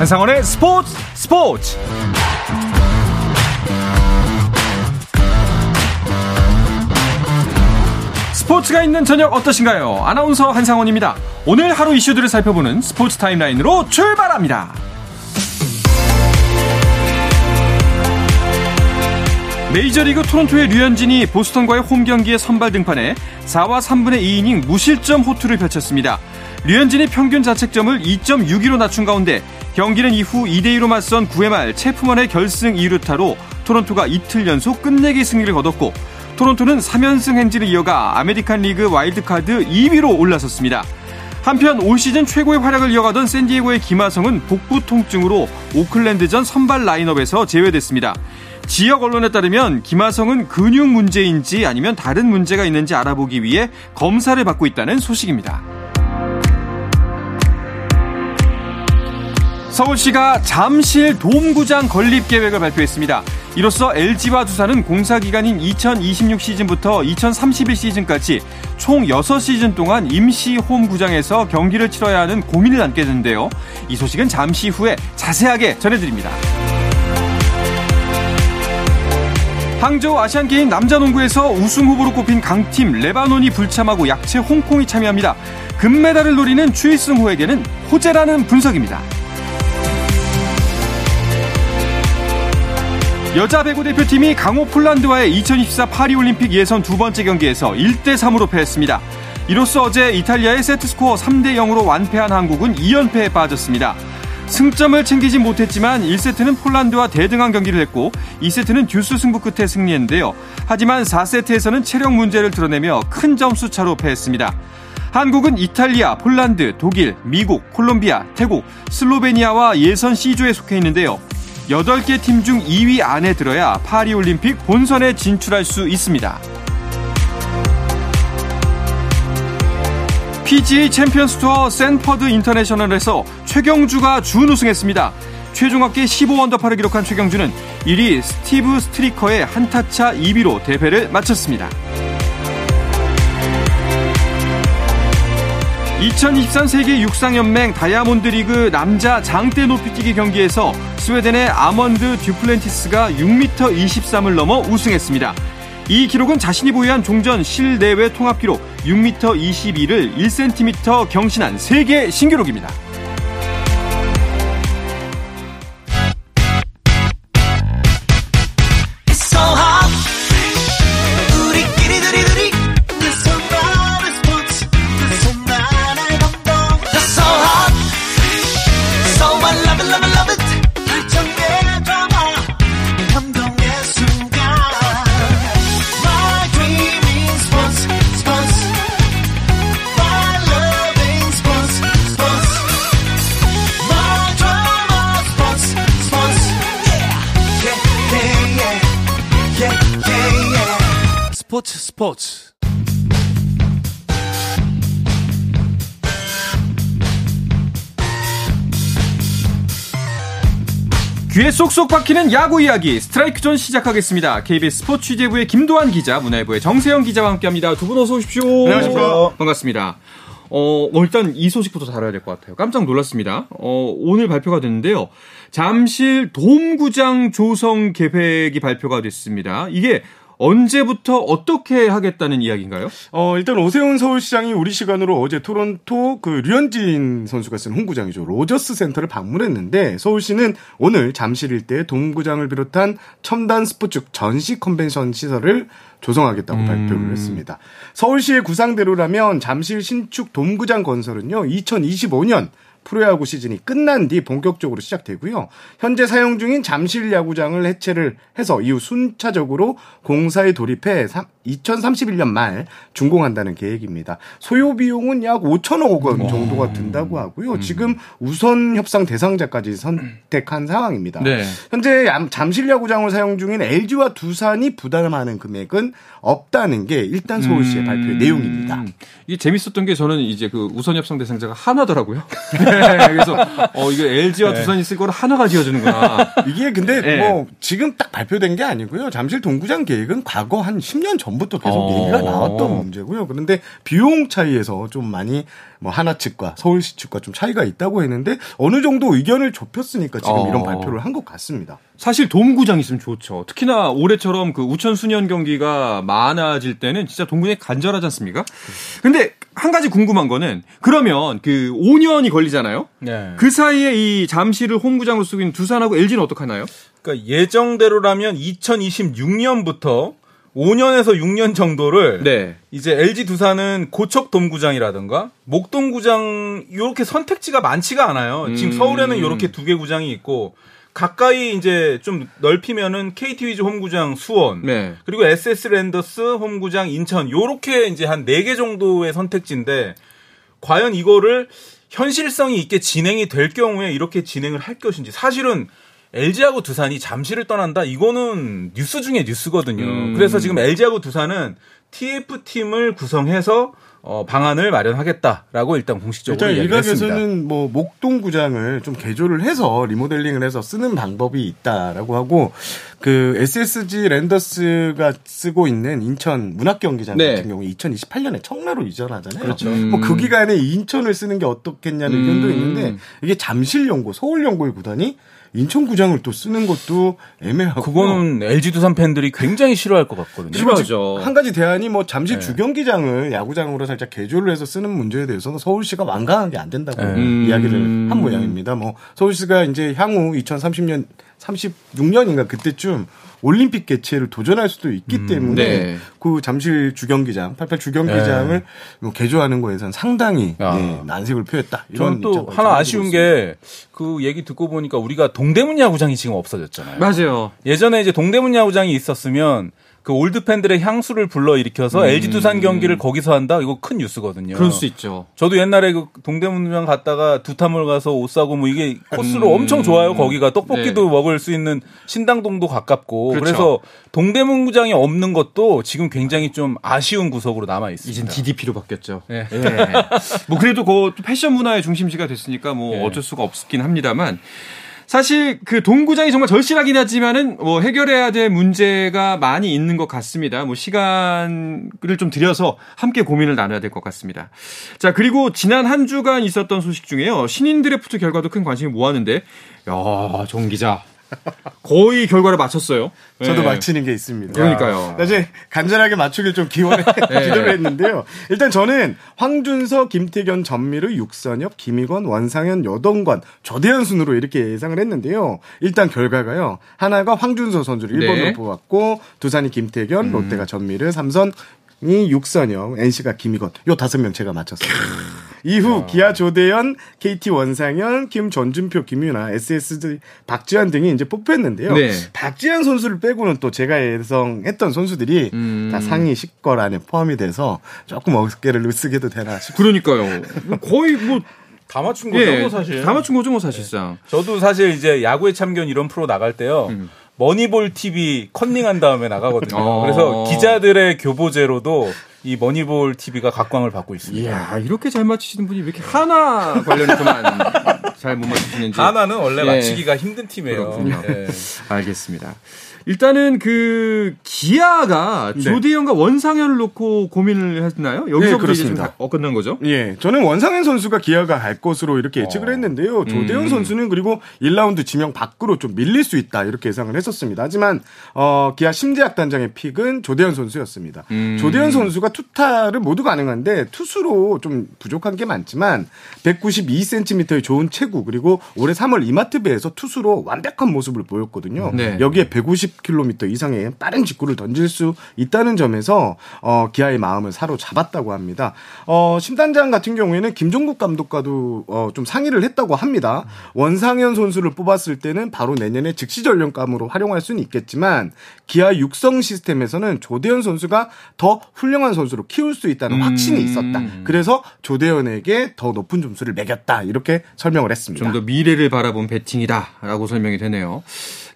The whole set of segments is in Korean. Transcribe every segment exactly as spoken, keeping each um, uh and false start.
한상원의 스포츠 스포츠 스포츠가 있는 저녁 어떠신가요? 아나운서 한상원입니다. 오늘 하루 이슈들을 살펴보는 스포츠 타임라인으로 출발합니다. 메이저리그 토론토의 류현진이 보스턴과의 홈경기에 선발 등판해 사와 삼분의 이 이닝 무실점 호투를 펼쳤습니다. 류현진이 평균 자책점을 이 점 육이로 낮춘 가운데 경기는 이후 이 대 이로 맞선 구회 말 체프먼의 결승 이루타로 토론토가 이틀 연속 끝내기 승리를 거뒀고 토론토는 삼 연승 행진을 이어가 아메리칸 리그 와일드카드 이 위로 올라섰습니다. 한편 올 시즌 최고의 활약을 이어가던 샌디에고의 김하성은 복부 통증으로 오클랜드전 선발 라인업에서 제외됐습니다. 지역 언론에 따르면 김하성은 근육 문제인지 아니면 다른 문제가 있는지 알아보기 위해 검사를 받고 있다는 소식입니다. 서울시가 잠실 돔구장 건립 계획을 발표했습니다. 이로써 엘지와 두산은 공사기간인 이천이십육 시즌부터 이천삼십일 시즌까지 총 여섯 시즌 동안 임시 홈구장에서 경기를 치러야 하는 고민을 안게 되는데요. 이 소식은 잠시 후에 자세하게 전해드립니다. 항저우 아시안게임 남자농구에서 우승후보로 꼽힌 강팀 레바논이 불참하고 약체 홍콩이 참여합니다. 금메달을 노리는 추이승호에게는 호재라는 분석입니다. 여자 배구 대표팀이 강호 폴란드와의 이천이십사 파리올림픽 예선 두 번째 경기에서 일 대 삼으로 패했습니다. 이로써 어제 이탈리아의 세트스코어 삼 대 영으로 완패한 한국은 이 연패에 빠졌습니다. 승점을 챙기지 못했지만 일 세트는 폴란드와 대등한 경기를 했고 이 세트는 듀스 승부 끝에 승리했는데요. 하지만 사 세트에서는 체력 문제를 드러내며 큰 점수 차로 패했습니다. 한국은 이탈리아, 폴란드, 독일, 미국, 콜롬비아, 태국, 슬로베니아와 예선 C조에 속해 있는데요. 여덟 개 팀 중 이 위 안에 들어야 파리올림픽 본선에 진출할 수 있습니다. 피지에이 챔피언스 투어 샌퍼드 인터내셔널에서 최경주가 준우승했습니다. 최종 합계 십오 언더파를 기록한 최경주는 일 위 스티브 스트리커의 한타차 이 비로 대회를 마쳤습니다. 이천이십삼 세계 육상연맹 다이아몬드 리그 남자 장대 높이뛰기 경기에서 스웨덴의 아먼드 듀플랜티스가 육 미터 이십삼을 넘어 우승했습니다. 이 기록은 자신이 보유한 종전 실내외 통합기록 육 미터 이십이를 일 센티미터 경신한 세계 신기록입니다. 스포츠 귀에 쏙쏙 박히는 야구 이야기 스트라이크존 시작하겠습니다. 케이비에스 스포츠 취재부의 김도환 기자, 문화일보의 정세영 기자와 함께합니다. 두 분 어서 오십시오. 안녕하십니까. 반갑습니다. 어, 일단 이 소식부터 다뤄야 될 것 같아요. 깜짝 놀랐습니다. 어, 오늘 발표가 됐는데요. 잠실 돔구장 조성 계획이 발표가 됐습니다. 이게 언제부터 어떻게 하겠다는 이야기인가요? 어, 일단 오세훈 서울시장이 우리 시간으로 어제 토론토 그 류현진 선수가 쓴 홈구장이죠. 로저스 센터를 방문했는데 서울시는 오늘 잠실 일대의 돔구장을 비롯한 첨단 스포츠 전시 컨벤션 시설을 조성하겠다고 음. 발표를 했습니다. 서울시의 구상대로라면 잠실 신축 돔구장 건설은요, 이천이십오 년 프로야구 시즌이 끝난 뒤 본격적으로 시작되고요. 현재 사용 중인 잠실 야구장을 해체를 해서 이후 순차적으로 공사에 돌입해 이천삼십일 년 말 준공한다는 계획입니다. 소요 비용은 약 오천억 원 정도가 든다고 하고요. 음. 지금 우선 협상 대상자까지 선택한 상황입니다. 네. 현재 잠실 야구장을 사용 중인 엘지와 두산이 부담하는 금액은 없다는 게 일단 서울시의 음. 발표의 내용입니다. 이게 재밌었던 게 저는 이제 그 우선 협상 대상자가 하나더라고요. 네, 그래서 어 이거 엘지와 네. 두산이 쓸 거를 하나가 지어주는구나. 이게 근데 네. 뭐 지금 딱 발표된 게 아니고요. 잠실 돔구장 계획은 과거 한 십 년 전 전부터 계속 어. 얘기가 나왔던 문제고요. 그런데 비용 차이에서 좀 많이 뭐 하나 측과 서울시 측과 좀 차이가 있다고 했는데 어느 정도 의견을 좁혔으니까 지금 어. 이런 발표를 한 것 같습니다. 사실 돔구장 있으면 좋죠. 특히나 올해처럼 그 우천 수년 경기가 많아질 때는 진짜 동구장이 간절하지 않습니까? 근데 한 가지 궁금한 거는 그러면 그 오 년이 걸리잖아요. 네. 그 사이에 이 잠실을 홈구장으로 쓰고 있는 두산하고 엘지는 어떡하나요? 그러니까 예정대로라면 이천이십육 년부터 오 년에서 육 년 정도를 네. 이제 엘지 두산은 고척돔구장이라든가 목동구장 이렇게 선택지가 많지가 않아요. 음. 지금 서울에는 이렇게 두 개 구장이 있고 가까이 이제 좀 넓히면은 케이티 위즈 홈구장 수원 네. 그리고 에스에스 랜더스 홈구장 인천 요렇게 이제 한 네 개 정도의 선택지인데 과연 이거를 현실성이 있게 진행이 될 경우에 이렇게 진행을 할 것인지 사실은 엘지하고 두산이 잠실을 떠난다? 이거는 뉴스 중에 뉴스거든요. 음. 그래서 지금 엘지하고 두산은 티에프팀을 구성해서 어, 방안을 마련하겠다라고 일단 공식적으로 일단 얘기를 일각에서는 했습니다. 일각에서는 뭐 목동구장을 좀 개조를 해서 리모델링을 해서 쓰는 방법이 있다라고 하고 그 에스에스지 랜더스가 쓰고 있는 인천 문학경기장 네. 같은 경우 이천이십팔 년에 청라로 이전하잖아요. 그렇죠. 음. 뭐 그 기간에 인천을 쓰는 게 어떻겠냐는 음. 의견도 있는데 이게 잠실연고, 서울연고의 구단이 인천구장을 또 쓰는 것도 애매하고 그거는 엘지 두산 팬들이 굉장히 싫어할 것 같거든요. 싫어하죠. 한 가지 대안이 뭐 잠실 네. 주경기장을 야구장으로 살짝 개조를 해서 쓰는 문제에 대해서는 서울시가 완강하게 안 된다고 네. 이야기를 한 모양입니다. 뭐 서울시가 이제 향후 이천삼십 년 삼십육 년인가 그때쯤 올림픽 개최를 도전할 수도 있기 음, 때문에 네. 그 잠실 주경기장, 팔팔 주경기장을 네. 뭐 개조하는 거에선 상당히 아. 예, 난색을 표했다. 이런 또 하나 아쉬운 게 그 얘기 듣고 보니까 우리가 동대문 야구장이 지금 없어졌잖아요. 맞아요. 예전에 이제 동대문 야구장이 있었으면 그 올드 팬들의 향수를 불러 일으켜서 음. 엘지 두산 경기를 거기서 한다. 이거 큰 뉴스거든요. 그럴 수 있죠. 저도 옛날에 그 동대문장 갔다가 두탐을 가서 옷 사고 뭐 이게 코스로 음. 엄청 좋아요. 거기가 떡볶이도 네. 먹을 수 있는 신당동도 가깝고 그렇죠. 그래서 동대문구장이 없는 것도 지금 굉장히 좀 아쉬운 구석으로 남아 있습니다. 이젠 디디피로 바뀌었죠. 네. 네. 뭐 그래도 그 패션 문화의 중심지가 됐으니까 뭐 네. 어쩔 수가 없긴 합니다만. 사실 그 동구장이 정말 절실하긴 하지만은 뭐 해결해야 될 문제가 많이 있는 것 같습니다. 뭐 시간을 좀 들여서 함께 고민을 나눠야 될 것 같습니다. 자, 그리고 지난 한 주간 있었던 소식 중에요. 신인 드래프트 결과도 큰 관심이 모았는데, 야, 정 기자. 거의 결과를 맞췄어요. 저도 네. 맞히는 게 있습니다. 그러니까요. 사실 간절하게 맞추길 좀 기원해 네. 기도를 했는데요. 일단 저는 황준서, 김태견, 전미르, 육선엽, 김익원, 원상현, 여동관, 저대현 순으로 이렇게 예상을 했는데요. 일단 결과가요. 하나가 황준서 선수를 일 번으로 네. 뽑았고 두산이 김태견, 음. 롯데가 전미르, 삼선 이 육선영, 엔씨가 김익원 요 다섯 명 제가 맞췄습니다. 이후 야. 기아 조대현, 케이티 원상현, 김 전준표, 김유나, 에스에스지 박지환 등이 이제 뽑혔는데요. 네. 박지환 선수를 빼고는 또 제가 예상했던 선수들이 음. 다 상위 십 권 안에 포함이 돼서 조금 어깨를 으쓱해도 되나 싶어요. 그러니까요. 거의 뭐 다 맞춘 거죠, 예, 뭐 사실. 다 맞춘 거죠, 뭐 사실상. 예. 저도 사실 이제 야구의 참견 이런 프로 나갈 때요. 음. 머니볼 티비 컨닝한 다음에 나가거든요. 어. 그래서 기자들의 교보제로도 이 머니볼 티비가 각광을 받고 있습니다. 이야, 이렇게 잘 맞히시는 분이 왜 이렇게 하나 관련해서만 잘 못 맞히시는지. 하나는 원래 예. 맞히기가 힘든 팀이에요. 예. 알겠습니다. 일단은 그 기아가 네. 조대현과 원상현을 놓고 고민을 했나요? 여기서부터 네, 이제 어긋난 거죠? 예, 저는 원상현 선수가 기아가 갈 것으로 이렇게 예측을 어. 했는데요. 조대현 음. 선수는 그리고 일 라운드 지명 밖으로 좀 밀릴 수 있다 이렇게 예상을 했었습니다. 하지만 어, 기아 심재학 단장의 픽은 조대현 선수였습니다. 음. 조대현 선수가 투타를 모두 가능한데 투수로 좀 부족한 게 많지만 백구십이 센티미터의 좋은 체구 그리고 올해 삼월 이마트배에서 투수로 완벽한 모습을 보였거든요. 네. 여기에 백오십 킬로미터 이상의 빠른 직구를 던질 수 있다는 점에서 어, 기아의 마음을 사로잡았다고 합니다. 어, 심단장 같은 경우에는 김종국 감독과도 어, 좀 상의를 했다고 합니다. 원상현 선수를 뽑았을 때는 바로 내년에 즉시 전력감으로 활용할 수는 있겠지만 기아 육성 시스템에서는 조대현 선수가 더 훌륭한 선수로 키울 수 있다는 음. 확신이 있었다. 그래서 조대현에게 더 높은 점수를 매겼다. 이렇게 설명을 했습니다. 좀 더 미래를 바라본 배팅이다라고 설명이 되네요.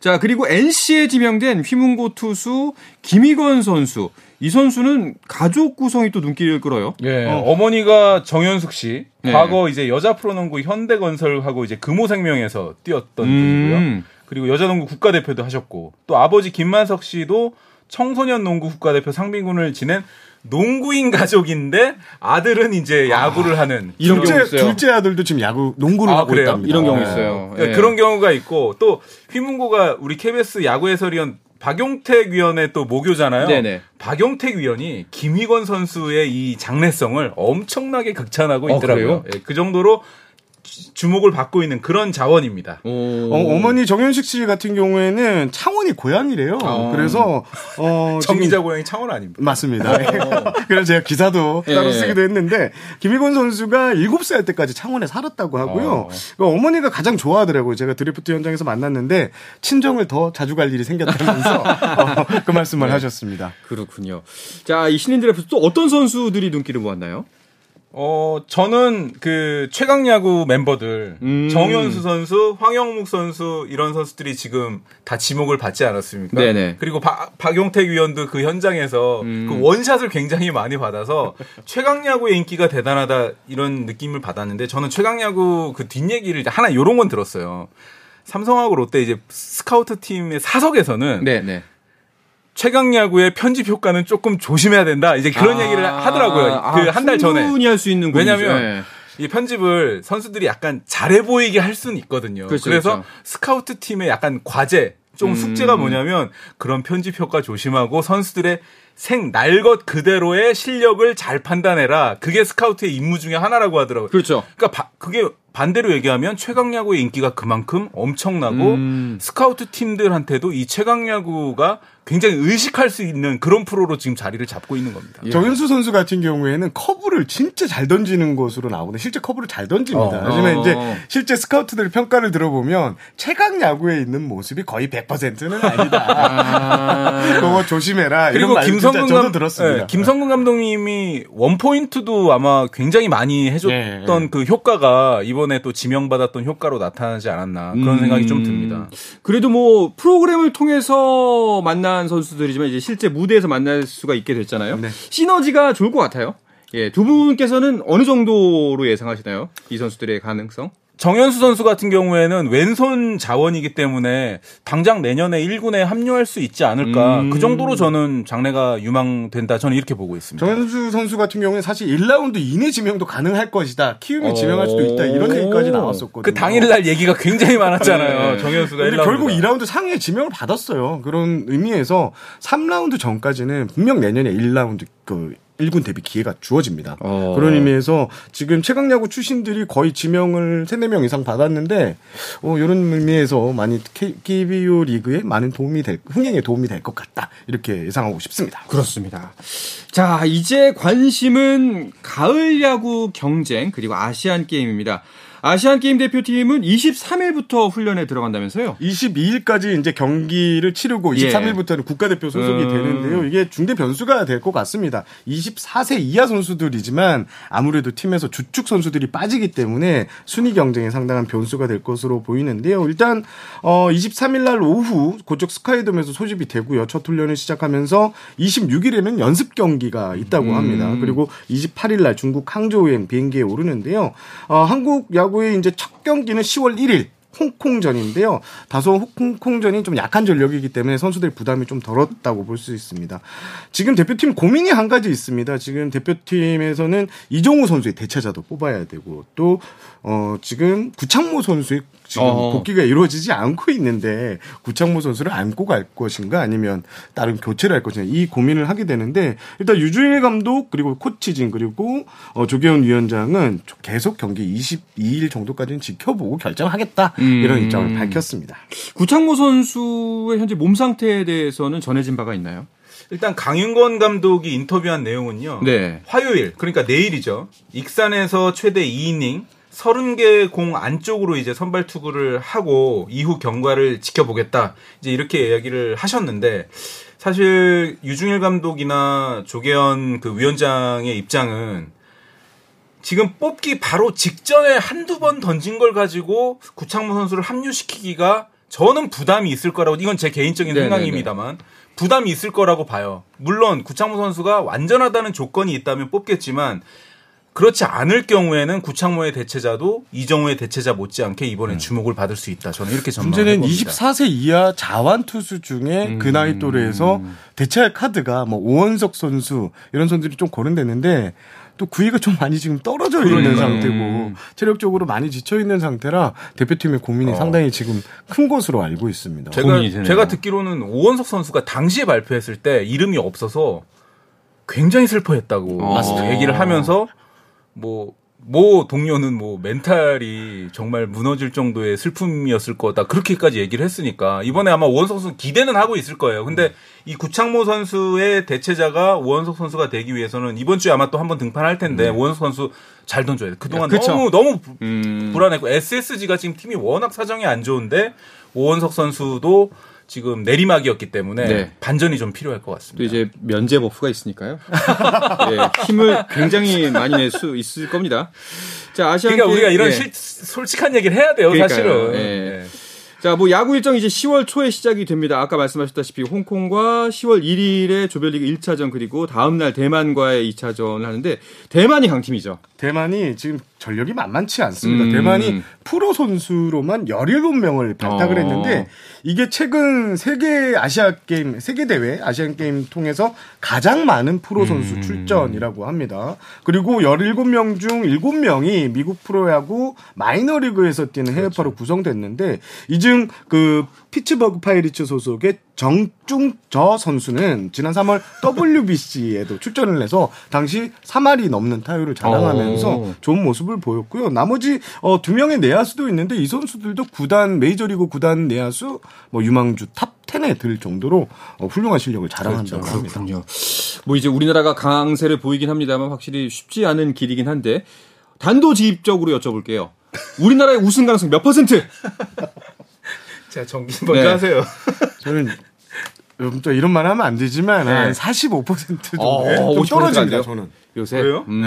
자, 그리고 엔씨에 지명된 휘문고 투수 김희건 선수. 이 선수는 가족 구성이 또 눈길을 끌어요. 예. 어. 어머니가 정현숙 씨. 네. 과거 이제 여자 프로농구 현대건설하고 이제 금호생명에서 뛰었던 분이고요. 음. 그리고 여자농구 국가대표도 하셨고 또 아버지 김만석 씨도 청소년 농구 국가대표 상비군을 지낸 농구인 가족인데 아들은 이제 야구를 아, 하는 이런 경우 있어요. 둘째 아들도 지금 야구 농구를 아, 하고 그래요? 있답니다. 이런 경우 네. 있어요. 네. 그런 경우가 있고 또 휘문고가 우리 케이비에스 야구 해설위원 박용택 위원의 또 모교잖아요. 네네. 박용택 위원이 김익원 선수의 이 장래성을 엄청나게 극찬하고 있더라고요. 어, 네, 그 정도로 주목을 받고 있는 그런 자원입니다. 어, 어머니 정현식 씨 같은 경우에는 창원이 고향이래요. 어. 그래서 어, 정기자 고향이 창원 아닙니다. 맞습니다. 어. 그래서 제가 기사도 따로 예. 쓰기도 했는데 김희건 선수가 일곱 살 때까지 창원에 살았다고 하고요. 어. 그러니까 어머니가 가장 좋아하더라고요. 제가 드리프트 현장에서 만났는데 친정을 더 자주 갈 일이 생겼다면서 어, 그 말씀을 네. 하셨습니다. 그렇군요. 자, 이 신인 드래프트 또 어떤 선수들이 눈길을 모았나요? 어, 저는 그 최강야구 멤버들 음. 정현수 선수, 황영묵 선수 이런 선수들이 지금 다 지목을 받지 않았습니까? 네네. 그리고 바, 박용택 위원도 그 현장에서 음. 그 원샷을 굉장히 많이 받아서 최강야구의 인기가 대단하다 이런 느낌을 받았는데 저는 최강야구 그 뒷얘기를 하나 이런 건 들었어요. 삼성하고 롯데 이제 스카우트 팀의 사석에서는 네네. 최강야구의 편집 효과는 조금 조심해야 된다. 이제 그런 아, 얘기를 하더라고요. 아, 그 한 달 전에. 충분히 할 수 있는 거죠. 왜냐하면 네. 이 편집을 선수들이 약간 잘해 보이게 할 수는 있거든요. 그렇죠, 그래서 그렇죠. 스카우트 팀의 약간 과제, 좀 음. 숙제가 뭐냐면 그런 편집 효과 조심하고 선수들의 생 날 것 그대로의 실력을 잘 판단해라. 그게 스카우트의 임무 중에 하나라고 하더라고요. 그렇죠. 그러니까 바, 그게 반대로 얘기하면 최강야구의 인기가 그만큼 엄청나고 음. 스카우트 팀들한테도 이 최강야구가 굉장히 의식할 수 있는 그런 프로로 지금 자리를 잡고 있는 겁니다. 예. 정현수 선수 같은 경우에는 커브를 진짜 잘 던지는 것으로 나오는데 실제 커브를 잘 던집니다. 어. 하지만 이제 실제 스카우트들 평가를 들어보면 최강 야구에 있는 모습이 거의 백 퍼센트는 아니다. 아. 그거 조심해라. 그리고 이런 말 김성근 진짜 저도 들었습니다. 네. 김성근 감독님이 원포인트도 아마 굉장히 많이 해줬던 예, 예. 그 효과가 이번에 또 지명받았던 효과로 나타나지 않았나 그런 음. 생각이 좀 듭니다. 그래도 뭐 프로그램을 통해서 만나 선수들이지만 이제 실제 무대에서 만날 수가 있게 됐잖아요. 네. 시너지가 좋을 것 같아요. 예, 두 분께서는 어느 정도로 예상하시나요? 이 선수들의 가능성? 정현수 선수 같은 경우에는 왼손 자원이기 때문에 당장 내년에 일 군에 합류할 수 있지 않을까. 음. 그 정도로 저는 장래가 유망된다. 저는 이렇게 보고 있습니다. 정현수 선수 같은 경우는 사실 일 라운드 이내 지명도 가능할 것이다. 키움이 어. 지명할 수도 있다. 이런 얘기까지 나왔었거든요. 그 당일날 얘기가 굉장히 많았잖아요. 네. 정현수가 근데 일 라운드. 결국 이 라운드 상위에 지명을 받았어요. 그런 의미에서 삼 라운드 전까지는 분명 내년에 일 라운드 그 일 군 데뷔 기회가 주어집니다. 어. 그런 의미에서 지금 최강야구 출신들이 거의 지명을 삼, 네 명 이상 받았는데 어, 이런 의미에서 많이 케이비오 리그에 많은 도움이 될, 흥행에 도움이 될 것 같다. 이렇게 예상하고 싶습니다. 그렇습니다. 자, 이제 관심은 가을 야구 경쟁 그리고 아시안게임입니다. 아시안게임 대표팀은 이십삼 일부터 훈련에 들어간다면서요? 이십이 일까지 이제 경기를 치르고 이십삼 일부터는 예. 국가대표 소속이 음. 되는데요. 이게 중대 변수가 될 것 같습니다. 이십사 세 이하 선수들이지만 아무래도 팀에서 주축 선수들이 빠지기 때문에 순위 경쟁에 상당한 변수가 될 것으로 보이는데요. 일단 어, 이십삼 일 날 오후 고척 스카이돔에서 소집이 되고요. 첫 훈련을 시작하면서 이십육 일에는 연습 경기가 있다고 음. 합니다. 그리고 이십팔 일 날 중국 항저우행 비행기에 오르는데요. 어, 한국 야구 이제 첫 경기는 시월 일 일 홍콩전인데요. 다소 홍콩전이 좀 약한 전력이기 때문에 선수들의 부담이 좀 덜었다고 볼 수 있습니다. 지금 대표팀 고민이 한 가지 있습니다. 지금 대표팀에서는 이정우 선수의 대체자도 뽑아야 되고 또 어, 지금 구창모 선수의 지금 어허. 복귀가 이루어지지 않고 있는데 구창모 선수를 안고 갈 것인가 아니면 다른 교체를 할 것인가 이 고민을 하게 되는데 일단 유중일 감독 그리고 코치진 그리고 어, 조계훈 위원장은 계속 경기 이십이 일 정도까지는 지켜보고 결정하겠다 음. 이런 입장을 밝혔습니다. 구창모 선수의 현재 몸 상태에 대해서는 전해진 바가 있나요? 일단 강윤권 감독이 인터뷰한 내용은요. 네. 화요일 그러니까 내일이죠. 익산에서 최대 이 이닝 서른 개 공 안쪽으로 이제 선발 투구를 하고 이후 경과를 지켜보겠다. 이제 이렇게 이야기를 하셨는데 사실 유중일 감독이나 조계현 그 위원장의 입장은 지금 뽑기 바로 직전에 한두 번 던진 걸 가지고 구창모 선수를 합류시키기가 저는 부담이 있을 거라고 이건 제 개인적인 네네네. 생각입니다만 부담이 있을 거라고 봐요. 물론 구창모 선수가 완전하다는 조건이 있다면 뽑겠지만 그렇지 않을 경우에는 구창모의 대체자도 이정우의 대체자 못지않게 이번에 음. 주목을 받을 수 있다. 저는 이렇게 전망을 해봅니다. 문제는 이십사 세 이하 자완투수 중에 음. 그 나이 또래에서 대체할 카드가 뭐 오원석 선수 이런 선수들이 좀 거론되는데 또 구위가 좀 많이 지금 떨어져 있는 그러니까요. 상태고 체력적으로 많이 지쳐 있는 상태라 대표팀의 고민이 어. 상당히 지금 큰 것으로 알고 있습니다. 제가, 제가 듣기로는 오원석 선수가 당시에 발표했을 때 이름이 없어서 굉장히 슬퍼했다고 어. 얘기를 하면서 뭐, 뭐 동료는 뭐 멘탈이 정말 무너질 정도의 슬픔이었을 거다. 그렇게까지 얘기를 했으니까 이번에 아마 오원석 선수 기대는 하고 있을 거예요. 근데 이 구창모 선수의 대체자가 오원석 선수가 되기 위해서는 이번 주에 아마 또 한번 등판할 텐데 음. 오원석 선수 잘 던져야 돼. 그동안 야, 너무 너무 음. 불안했고 에스에스지가 지금 팀이 워낙 사정이 안 좋은데 오원석 선수도 지금 내리막이었기 때문에 네. 반전이 좀 필요할 것 같습니다. 또 이제 면제 버프가 있으니까요. 네, 힘을 굉장히 많이 낼 수 있을 겁니다. 자, 아시안 그러니까 게임, 우리가 이런 네. 실, 솔직한 얘기를 해야 돼요, 그러니까요. 사실은. 네. 네. 자, 뭐 야구 일정 이제 시월 초에 시작이 됩니다. 아까 말씀하셨다시피 홍콩과 시월 일일에 조별리그 일 차전 그리고 다음 날 대만과의 이 차전을 하는데 대만이 강팀이죠. 대만이 지금 전력이 만만치 않습니다. 음. 대만이 프로 선수로만 열일곱 명을 발탁을 어. 했는데 이게 최근 세계 아시아 게임 세계 대회 아시안 게임 통해서 가장 많은 프로 선수 음. 출전이라고 합니다. 그리고 열일곱 명 중 일곱 명이 미국 프로야구 마이너리그에서 뛰는 해외파로 그렇죠. 구성됐는데 이제 그 피츠버그 파이리츠 소속의 정중저 선수는 지난 삼월 더블유비씨에도 출전을 해서 당시 삼 할이 넘는 타율을 자랑하면서 오. 좋은 모습을 보였고요. 나머지 어, 두 명의 내야수도 있는데 이 선수들도 구단 메이저리그 구단 내야수 뭐 유망주 탑십에 들 정도로 어, 훌륭한 실력을 자랑한다고 그렇죠. 합니다. 그렇군요. 뭐 이제 우리나라가 강세를 보이긴 합니다만 확실히 쉽지 않은 길이긴 한데 단도직입적으로 여쭤볼게요. 우리나라의 우승 가능성 몇 퍼센트? 자, 정신 먼저 네. 하세요. 저는 또 이런 말 하면 안 되지만 네. 한 사십오 퍼센트 정도 어, 떨어집니다. 저는 요새 왜요? 음...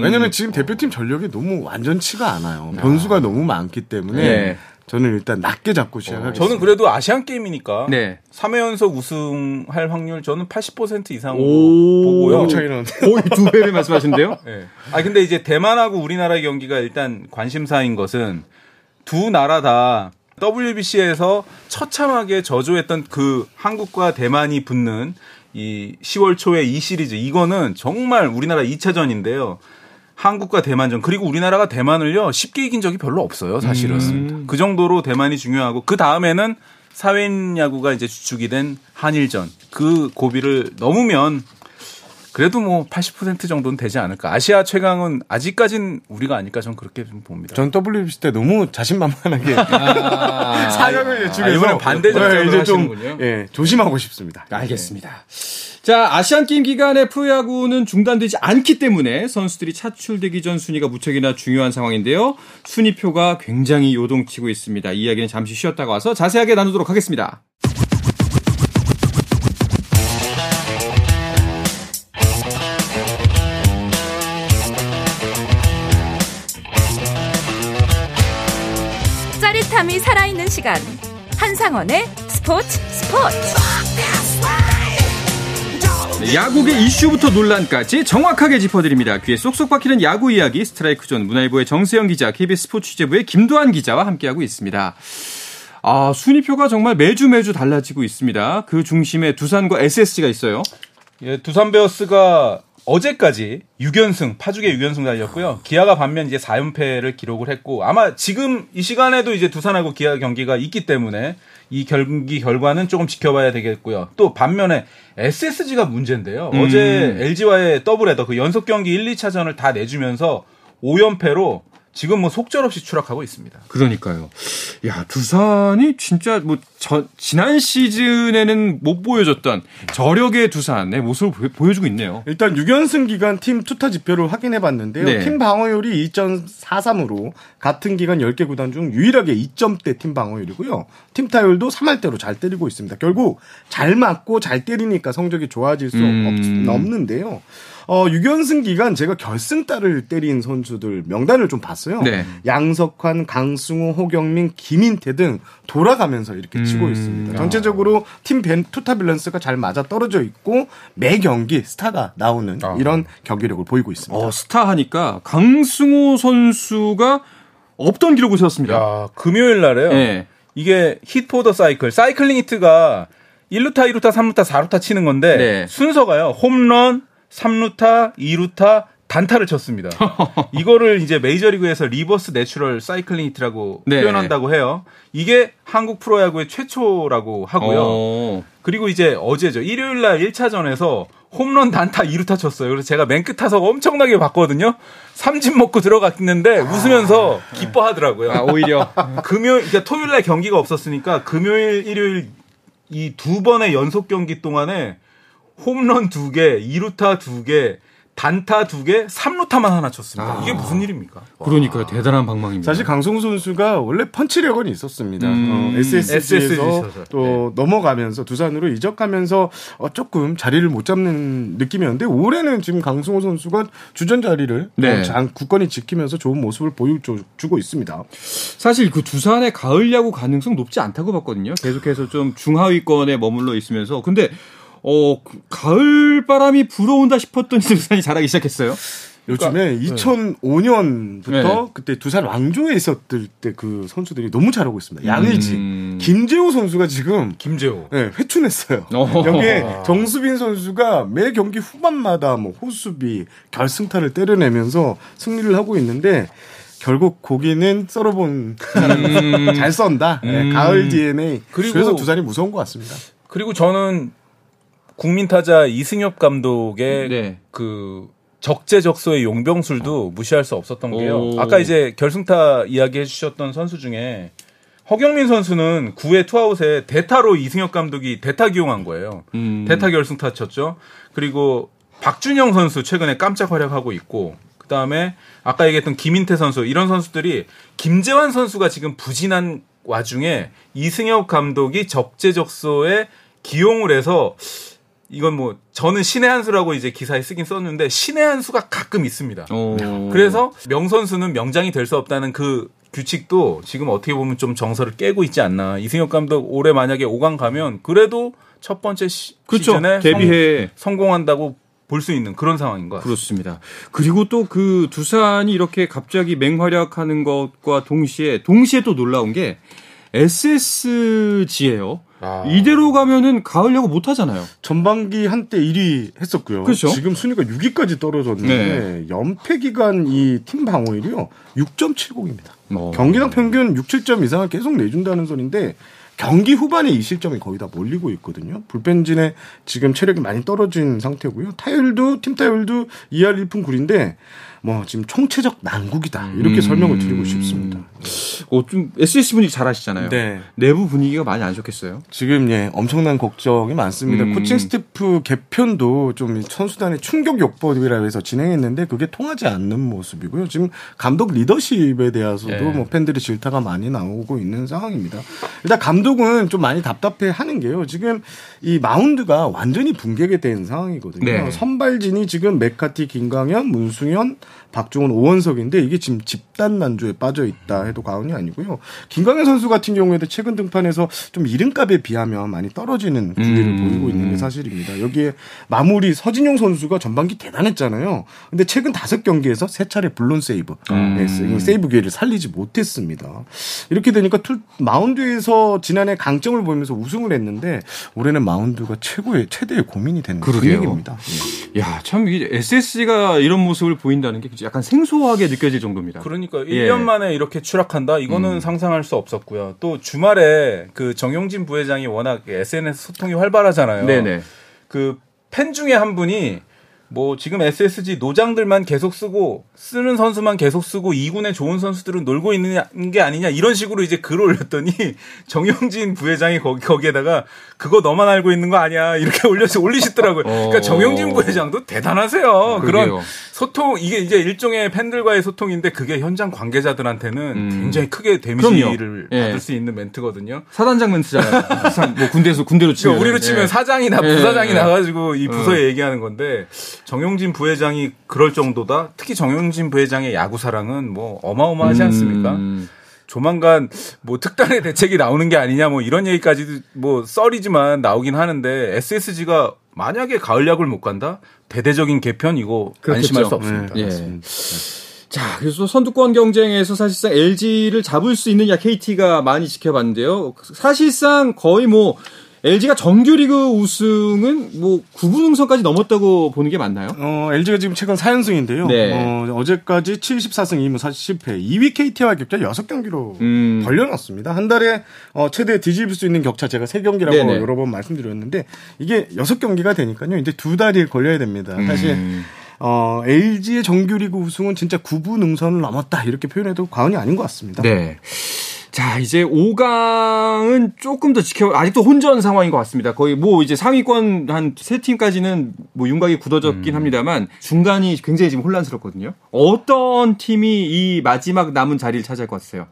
네. 왜냐하면 지금 대표팀 전력이 너무 완전치가 않아요. 아. 변수가 너무 많기 때문에 네. 저는 일단 낮게 잡고 시작하겠습니다. 저는 그래도 아시안 게임이니까 네. 삼 회 연속 우승할 확률 저는 팔십 퍼센트 이상 보고요. 거의 두 배를 말씀하시는데요. 네. 아 근데 이제 대만하고 우리나라의 경기가 일단 관심사인 것은 두 나라 다. 더블유비씨에서 처참하게 저조했던 그 한국과 대만이 붙는 이 시월 초에 이 시리즈 이거는 정말 우리나라 이 차전인데요. 한국과 대만전 그리고 우리나라가 대만을요 쉽게 이긴 적이 별로 없어요. 사실은 음. 그 정도로 대만이 중요하고 그 다음에는 사회인 야구가 이제 주축이 된 한일전 그 고비를 넘으면 그래도 뭐 팔십 퍼센트 정도는 되지 않을까. 아시아 최강은 아직까진 우리가 아닐까 저는 그렇게 좀 봅니다. 전 더블유비씨 때 너무 자신만만하게 아~ 사령을 예측해서 아, 이번엔 반대전을 네, 하시는군요. 예, 조심하고 싶습니다. 알겠습니다. 네. 자, 아시안 게임 기간에 프로야구는 중단되지 않기 때문에 선수들이 차출되기 전 순위가 무척이나 중요한 상황인데요. 순위표가 굉장히 요동치고 있습니다. 이 이야기는 잠시 쉬었다가 와서 자세하게 나누도록 하겠습니다. 이 살아있는 시간 한상헌의 스포츠 스포츠 야구계 이슈부터 논란까지 정확하게 짚어드립니다. 귀에 쏙쏙 박히는 야구 이야기 스트라이크존 문화일보의 정세영 기자 케이비에스 스포츠 취재부의 김도환 기자와 함께하고 있습니다. 아, 순위표가 정말 매주 매주 달라지고 있습니다. 그 중심에 두산과 에스에스지가 있어요. 예, 두산 베어스가 어제까지 육 연승, 파죽의 육 연승 달렸고요. 기아가 반면 이제 사 연패를 기록을 했고 아마 지금 이 시간에도 이제 두산하고 기아 경기가 있기 때문에 이 경기 결과는 조금 지켜봐야 되겠고요. 또 반면에 에스에스지가 문제인데요. 음. 어제 엘지와의 더블헤더 그 연속 경기 일, 이 차전을 다 내주면서 오 연패로 지금 뭐 속절없이 추락하고 있습니다. 그러니까요. 야, 두산이 진짜 뭐 저, 지난 시즌에는 못 보여줬던 저력의 두산의 모습을 보, 보여주고 있네요. 일단 육 연승 기간 팀 투타 지표를 확인해 봤는데요. 네. 팀 방어율이 이 점 사삼으로 같은 기간 열 개 구단 중 유일하게 이 점대 팀 방어율이고요. 팀 타율도 삼 할대로 잘 때리고 있습니다. 결국 잘 맞고 잘 때리니까 성적이 좋아질 수 음. 없, 없는데요. 어, 육 연승 기간 제가 결승타를 때린 선수들 명단을 좀 봤어요. 네. 양석환, 강승호, 허경민, 김인태 등 돌아가면서 이렇게 음. 치고 있습니다. 전체적으로 팀 투타 밸런스가 잘 맞아 떨어져 있고 매 경기 스타가 나오는 아. 이런 경기력을 보이고 있습니다. 어, 스타 하니까 강승호 선수가 없던 기록을 세웠습니다. 야, 금요일 날에요. 네. 이게 힛포더 사이클, 사이클링 히트가 일 루타, 이 루타, 삼 루타, 사 루타 치는 건데 네. 순서가요. 홈런, 삼 루타, 이 루타, 단타를 쳤습니다. 이거를 이제 메이저리그에서 리버스 내추럴 사이클링 히트라고 네. 표현한다고 해요. 이게 한국 프로야구의 최초라고 하고요. 오. 그리고 이제 어제죠. 일요일 날 일 차전에서 홈런 단타 이 루타 쳤어요. 그래서 제가 맨 끝 타석 엄청나게 봤거든요. 삼진 먹고 들어갔는데 웃으면서 아. 기뻐하더라고요. 아, 오히려. 금요일, 그러니까 토요일 날 경기가 없었으니까 금요일, 일요일 이 두 번의 연속 경기 동안에 홈런 두 개, 이 루타 두 개, 단타 두 개, 삼 루타만 하나 쳤습니다. 아. 이게 무슨 일입니까? 그러니까요. 대단한 방망입니다. 사실 강승우 선수가 원래 펀치력은 있었습니다. 음. 어, 에스에스지에서 에스에스지 또 네. 넘어가면서 두산으로 이적하면서 어, 조금 자리를 못 잡는 느낌이었는데 올해는 지금 강승우 선수가 주전 자리를 네. 어, 굳건히 지키면서 좋은 모습을 보여주고 있습니다. 사실 그 두산의 가을 야구 가능성 높지 않다고 봤거든요. 계속해서 좀 중하위권에 머물러 있으면서. 근데 어, 가을 바람이 불어온다 싶었던 두산이 잘하기 시작했어요. 요즘에 그러니까, 이천오 년부터 네. 그때 두산 왕조에 있었을 때 그 선수들이 너무 잘하고 있습니다. 양의지, 음... 김재호 선수가 지금 김재호, 네, 회춘했어요. 여기에 정수빈 선수가 매 경기 후반마다 뭐 호수비, 결승타를 때려내면서 승리를 하고 있는데. 결국 고기는 썰어본 음... 잘 썬다. 네, 음... 가을 디엔에이. 그리고, 그래서 두산이 무서운 것 같습니다. 그리고 저는. 국민타자 이승엽 감독의 네. 그 적재적소의 용병술도 무시할 수 없었던 게요. 오. 아까 이제 결승타 이야기해 주셨던 선수 중에 허경민 선수는 구 회 투아웃에 대타로 이승엽 감독이 대타 기용한 거예요. 음. 대타 결승타 쳤죠. 그리고 박준영 선수 최근에 깜짝 활약하고 있고 그다음에 아까 얘기했던 김인태 선수 이런 선수들이 김재환 선수가 지금 부진한 와중에 이승엽 감독이 적재적소에 기용을 해서 이건 뭐 저는 신의 한 수라고 이제 기사에 쓰긴 썼는데 신의 한 수가 가끔 있습니다. 오. 그래서 명선수는 명장이 될 수 없다는 그 규칙도 지금 어떻게 보면 좀 정서를 깨고 있지 않나. 이승엽 감독 올해 만약에 오 강 가면 그래도 첫 번째 시, 그렇죠. 시즌에 데뷔해 성, 성공한다고 볼 수 있는 그런 상황인 것 같습니다. 그렇습니다. 그리고 또 그 두산이 이렇게 갑자기 맹활약하는 것과 동시에 동시에 또 놀라운 게 에스에스지예요. 아. 이대로 가면은 가을야구 못 하잖아요. 전반기 한때 일 위 했었고요. 그렇죠? 지금 순위가 육 위까지 떨어졌는데 네. 연패 기간 이 팀 방어율이요 육 점 칠공입니다. 어. 경기당 평균 육, 칠 점 이상을 계속 내준다는 소리인데 경기 후반에 이 실점이 거의 다 몰리고 있거든요. 불펜진에 지금 체력이 많이 떨어진 상태고요. 타율도 팀 타율도 이 할 일 푼 구 리인데 뭐 지금 총체적 난국이다 이렇게 음. 설명을 드리고 싶습니다. 어, 좀 에스에스지 분위기 잘 아시잖아요. 네. 내부 분위기가 많이 안 좋겠어요. 지금 예 엄청난 걱정이 많습니다. 음. 코칭 스태프 개편도 좀 선수단의 충격 요법이라고 해서 진행했는데 그게 통하지 않는 모습이고요. 지금 감독 리더십에 대해서도 네. 뭐 팬들의 질타가 많이 나오고 있는 상황입니다. 일단 감독은 좀 많이 답답해하는 게요. 지금 이 마운드가 완전히 붕괴가 된 상황이거든요. 네. 선발진이 지금 메카티, 김광현, 문승현 박종훈, 오원석인데 이게 지금 집단 난조에 빠져 있다 해도 과언이 아니고요. 김광현 선수 같은 경우에도 최근 등판에서 좀 이름값에 비하면 많이 떨어지는 분위기를 음. 보이고 있는 게 사실입니다. 여기에 마무리 서진용 선수가 전반기 대단했잖아요. 근데 최근 다섯 경기에서 세 차례 블론 세이브, 음. 세이브 기회를 살리지 못했습니다. 이렇게 되니까 마운드에서 지난해 강점을 보이면서 우승을 했는데 올해는 마운드가 최고의 최대의 고민이 되는 분위기입니다. 야, 참 이게 에스에스지가 이런 모습을 보인다는. 약간 생소하게 느껴질 정도입니다. 그러니까 일 년 예. 만에 이렇게 추락한다? 이거는 음. 상상할 수 없었고요. 또 주말에 그 정용진 부회장이 워낙 에스엔에스 소통이 활발하잖아요. 네네. 그 팬 중에 한 분이 뭐 지금 에스에스지 노장들만 계속 쓰고 쓰는 선수만 계속 쓰고 이 군의 좋은 선수들은 놀고 있는 게 아니냐 이런 식으로 이제 글을 올렸더니 정용진 부회장이 거기, 거기에다가 그거 너만 알고 있는 거 아니야 이렇게 올려서 올리시더라고요. 어... 그러니까 정용진 부회장도 대단하세요. 그러게요. 그런 소통 이게 이제 일종의 팬들과의 소통인데 그게 현장 관계자들한테는 음... 굉장히 크게 데미지를 예. 받을 수 있는 멘트거든요. 사단장 멘트잖아요. 뭐 군대에서 군대로 치면 그러니까 우리로 치면 예. 사장이나 부사장이 예. 나가지고 이 부서에 예. 얘기하는 건데. 정용진 부회장이 그럴 정도다. 특히 정용진 부회장의 야구 사랑은 뭐 어마어마하지 않습니까? 음. 조만간 뭐 특단의 대책이 나오는 게 아니냐 뭐 이런 얘기까지도 뭐 썰이지만 나오긴 하는데 에스에스지가 만약에 가을 야구를 못 간다? 대대적인 개편 이거 그렇겠죠. 안심할 수 없습니다. 네. 네. 자, 그래서 선두권 경쟁에서 사실상 엘지를 잡을 수 있느냐 케이티가 많이 지켜봤는데요. 사실상 거의 뭐 엘지가 정규리그 우승은 뭐 구 분 응선까지 넘었다고 보는 게 맞나요? 어, 엘지가 지금 최근 사 연승인데요. 네. 어, 어제까지 칠십사 승 이 무 사십칠 패. 이 위 케이티와 격차 여섯 경기로 음. 벌려놨습니다. 한 달에 어, 최대 뒤집을 수 있는 격차 제가 세 경기라고 네네. 여러 번 말씀드렸는데 이게 여섯 경기가 되니까요. 이제 두 달이 걸려야 됩니다. 음. 사실 어, 엘지의 정규리그 우승은 진짜 구 분 응선을 넘었다. 이렇게 표현해도 과언이 아닌 것 같습니다. 네. 자, 이제 오 강은 조금 더 지켜, 아직도 혼전 상황인 것 같습니다. 거의 뭐 이제 상위권 한 세 팀까지는 뭐 윤곽이 굳어졌긴 음. 합니다만 중간이 굉장히 지금 혼란스럽거든요. 어떤 팀이 이 마지막 남은 자리를 차지할 것 같으세요?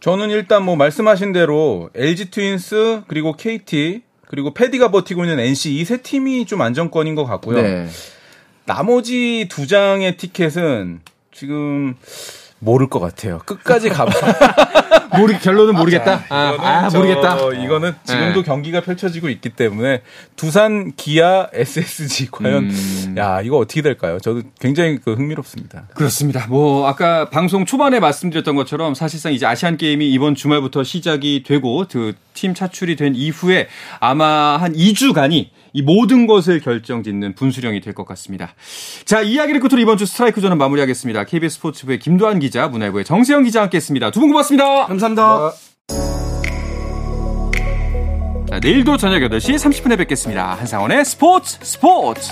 저는 일단 뭐 말씀하신 대로 엘지 트윈스 그리고 케이티 그리고 패디가 버티고 있는 엔씨 이 세 팀이 좀 안정권인 것 같고요. 네. 나머지 두 장의 티켓은 지금 모를 것 같아요. 끝까지 가봐. 모르, 결론은 모르겠다. 아, 이거는 아, 아 저, 모르겠다. 이거는 지금도 네. 경기가 펼쳐지고 있기 때문에 두산, 기아, 에스에스지 과연 음. 야 이거 어떻게 될까요? 저도 굉장히 그 흥미롭습니다. 그렇습니다. 뭐 아까 방송 초반에 말씀드렸던 것처럼 사실상 이제 아시안 게임이 이번 주말부터 시작이 되고 그 팀 차출이 된 이후에 아마 한 이 주간이 이 모든 것을 결정짓는 분수령이 될 것 같습니다. 자, 이야기를 끝으로 이번 주 스트라이크 존은 마무리하겠습니다. 케이비에스 스포츠부의 김도환 기자, 문화일보의 정세영 기자 함께했습니다. 두 분 고맙습니다. 감사합니다. 자, 내일도 저녁 여덟 시 삼십 분에 뵙겠습니다. 한상원의 스포츠 스포츠.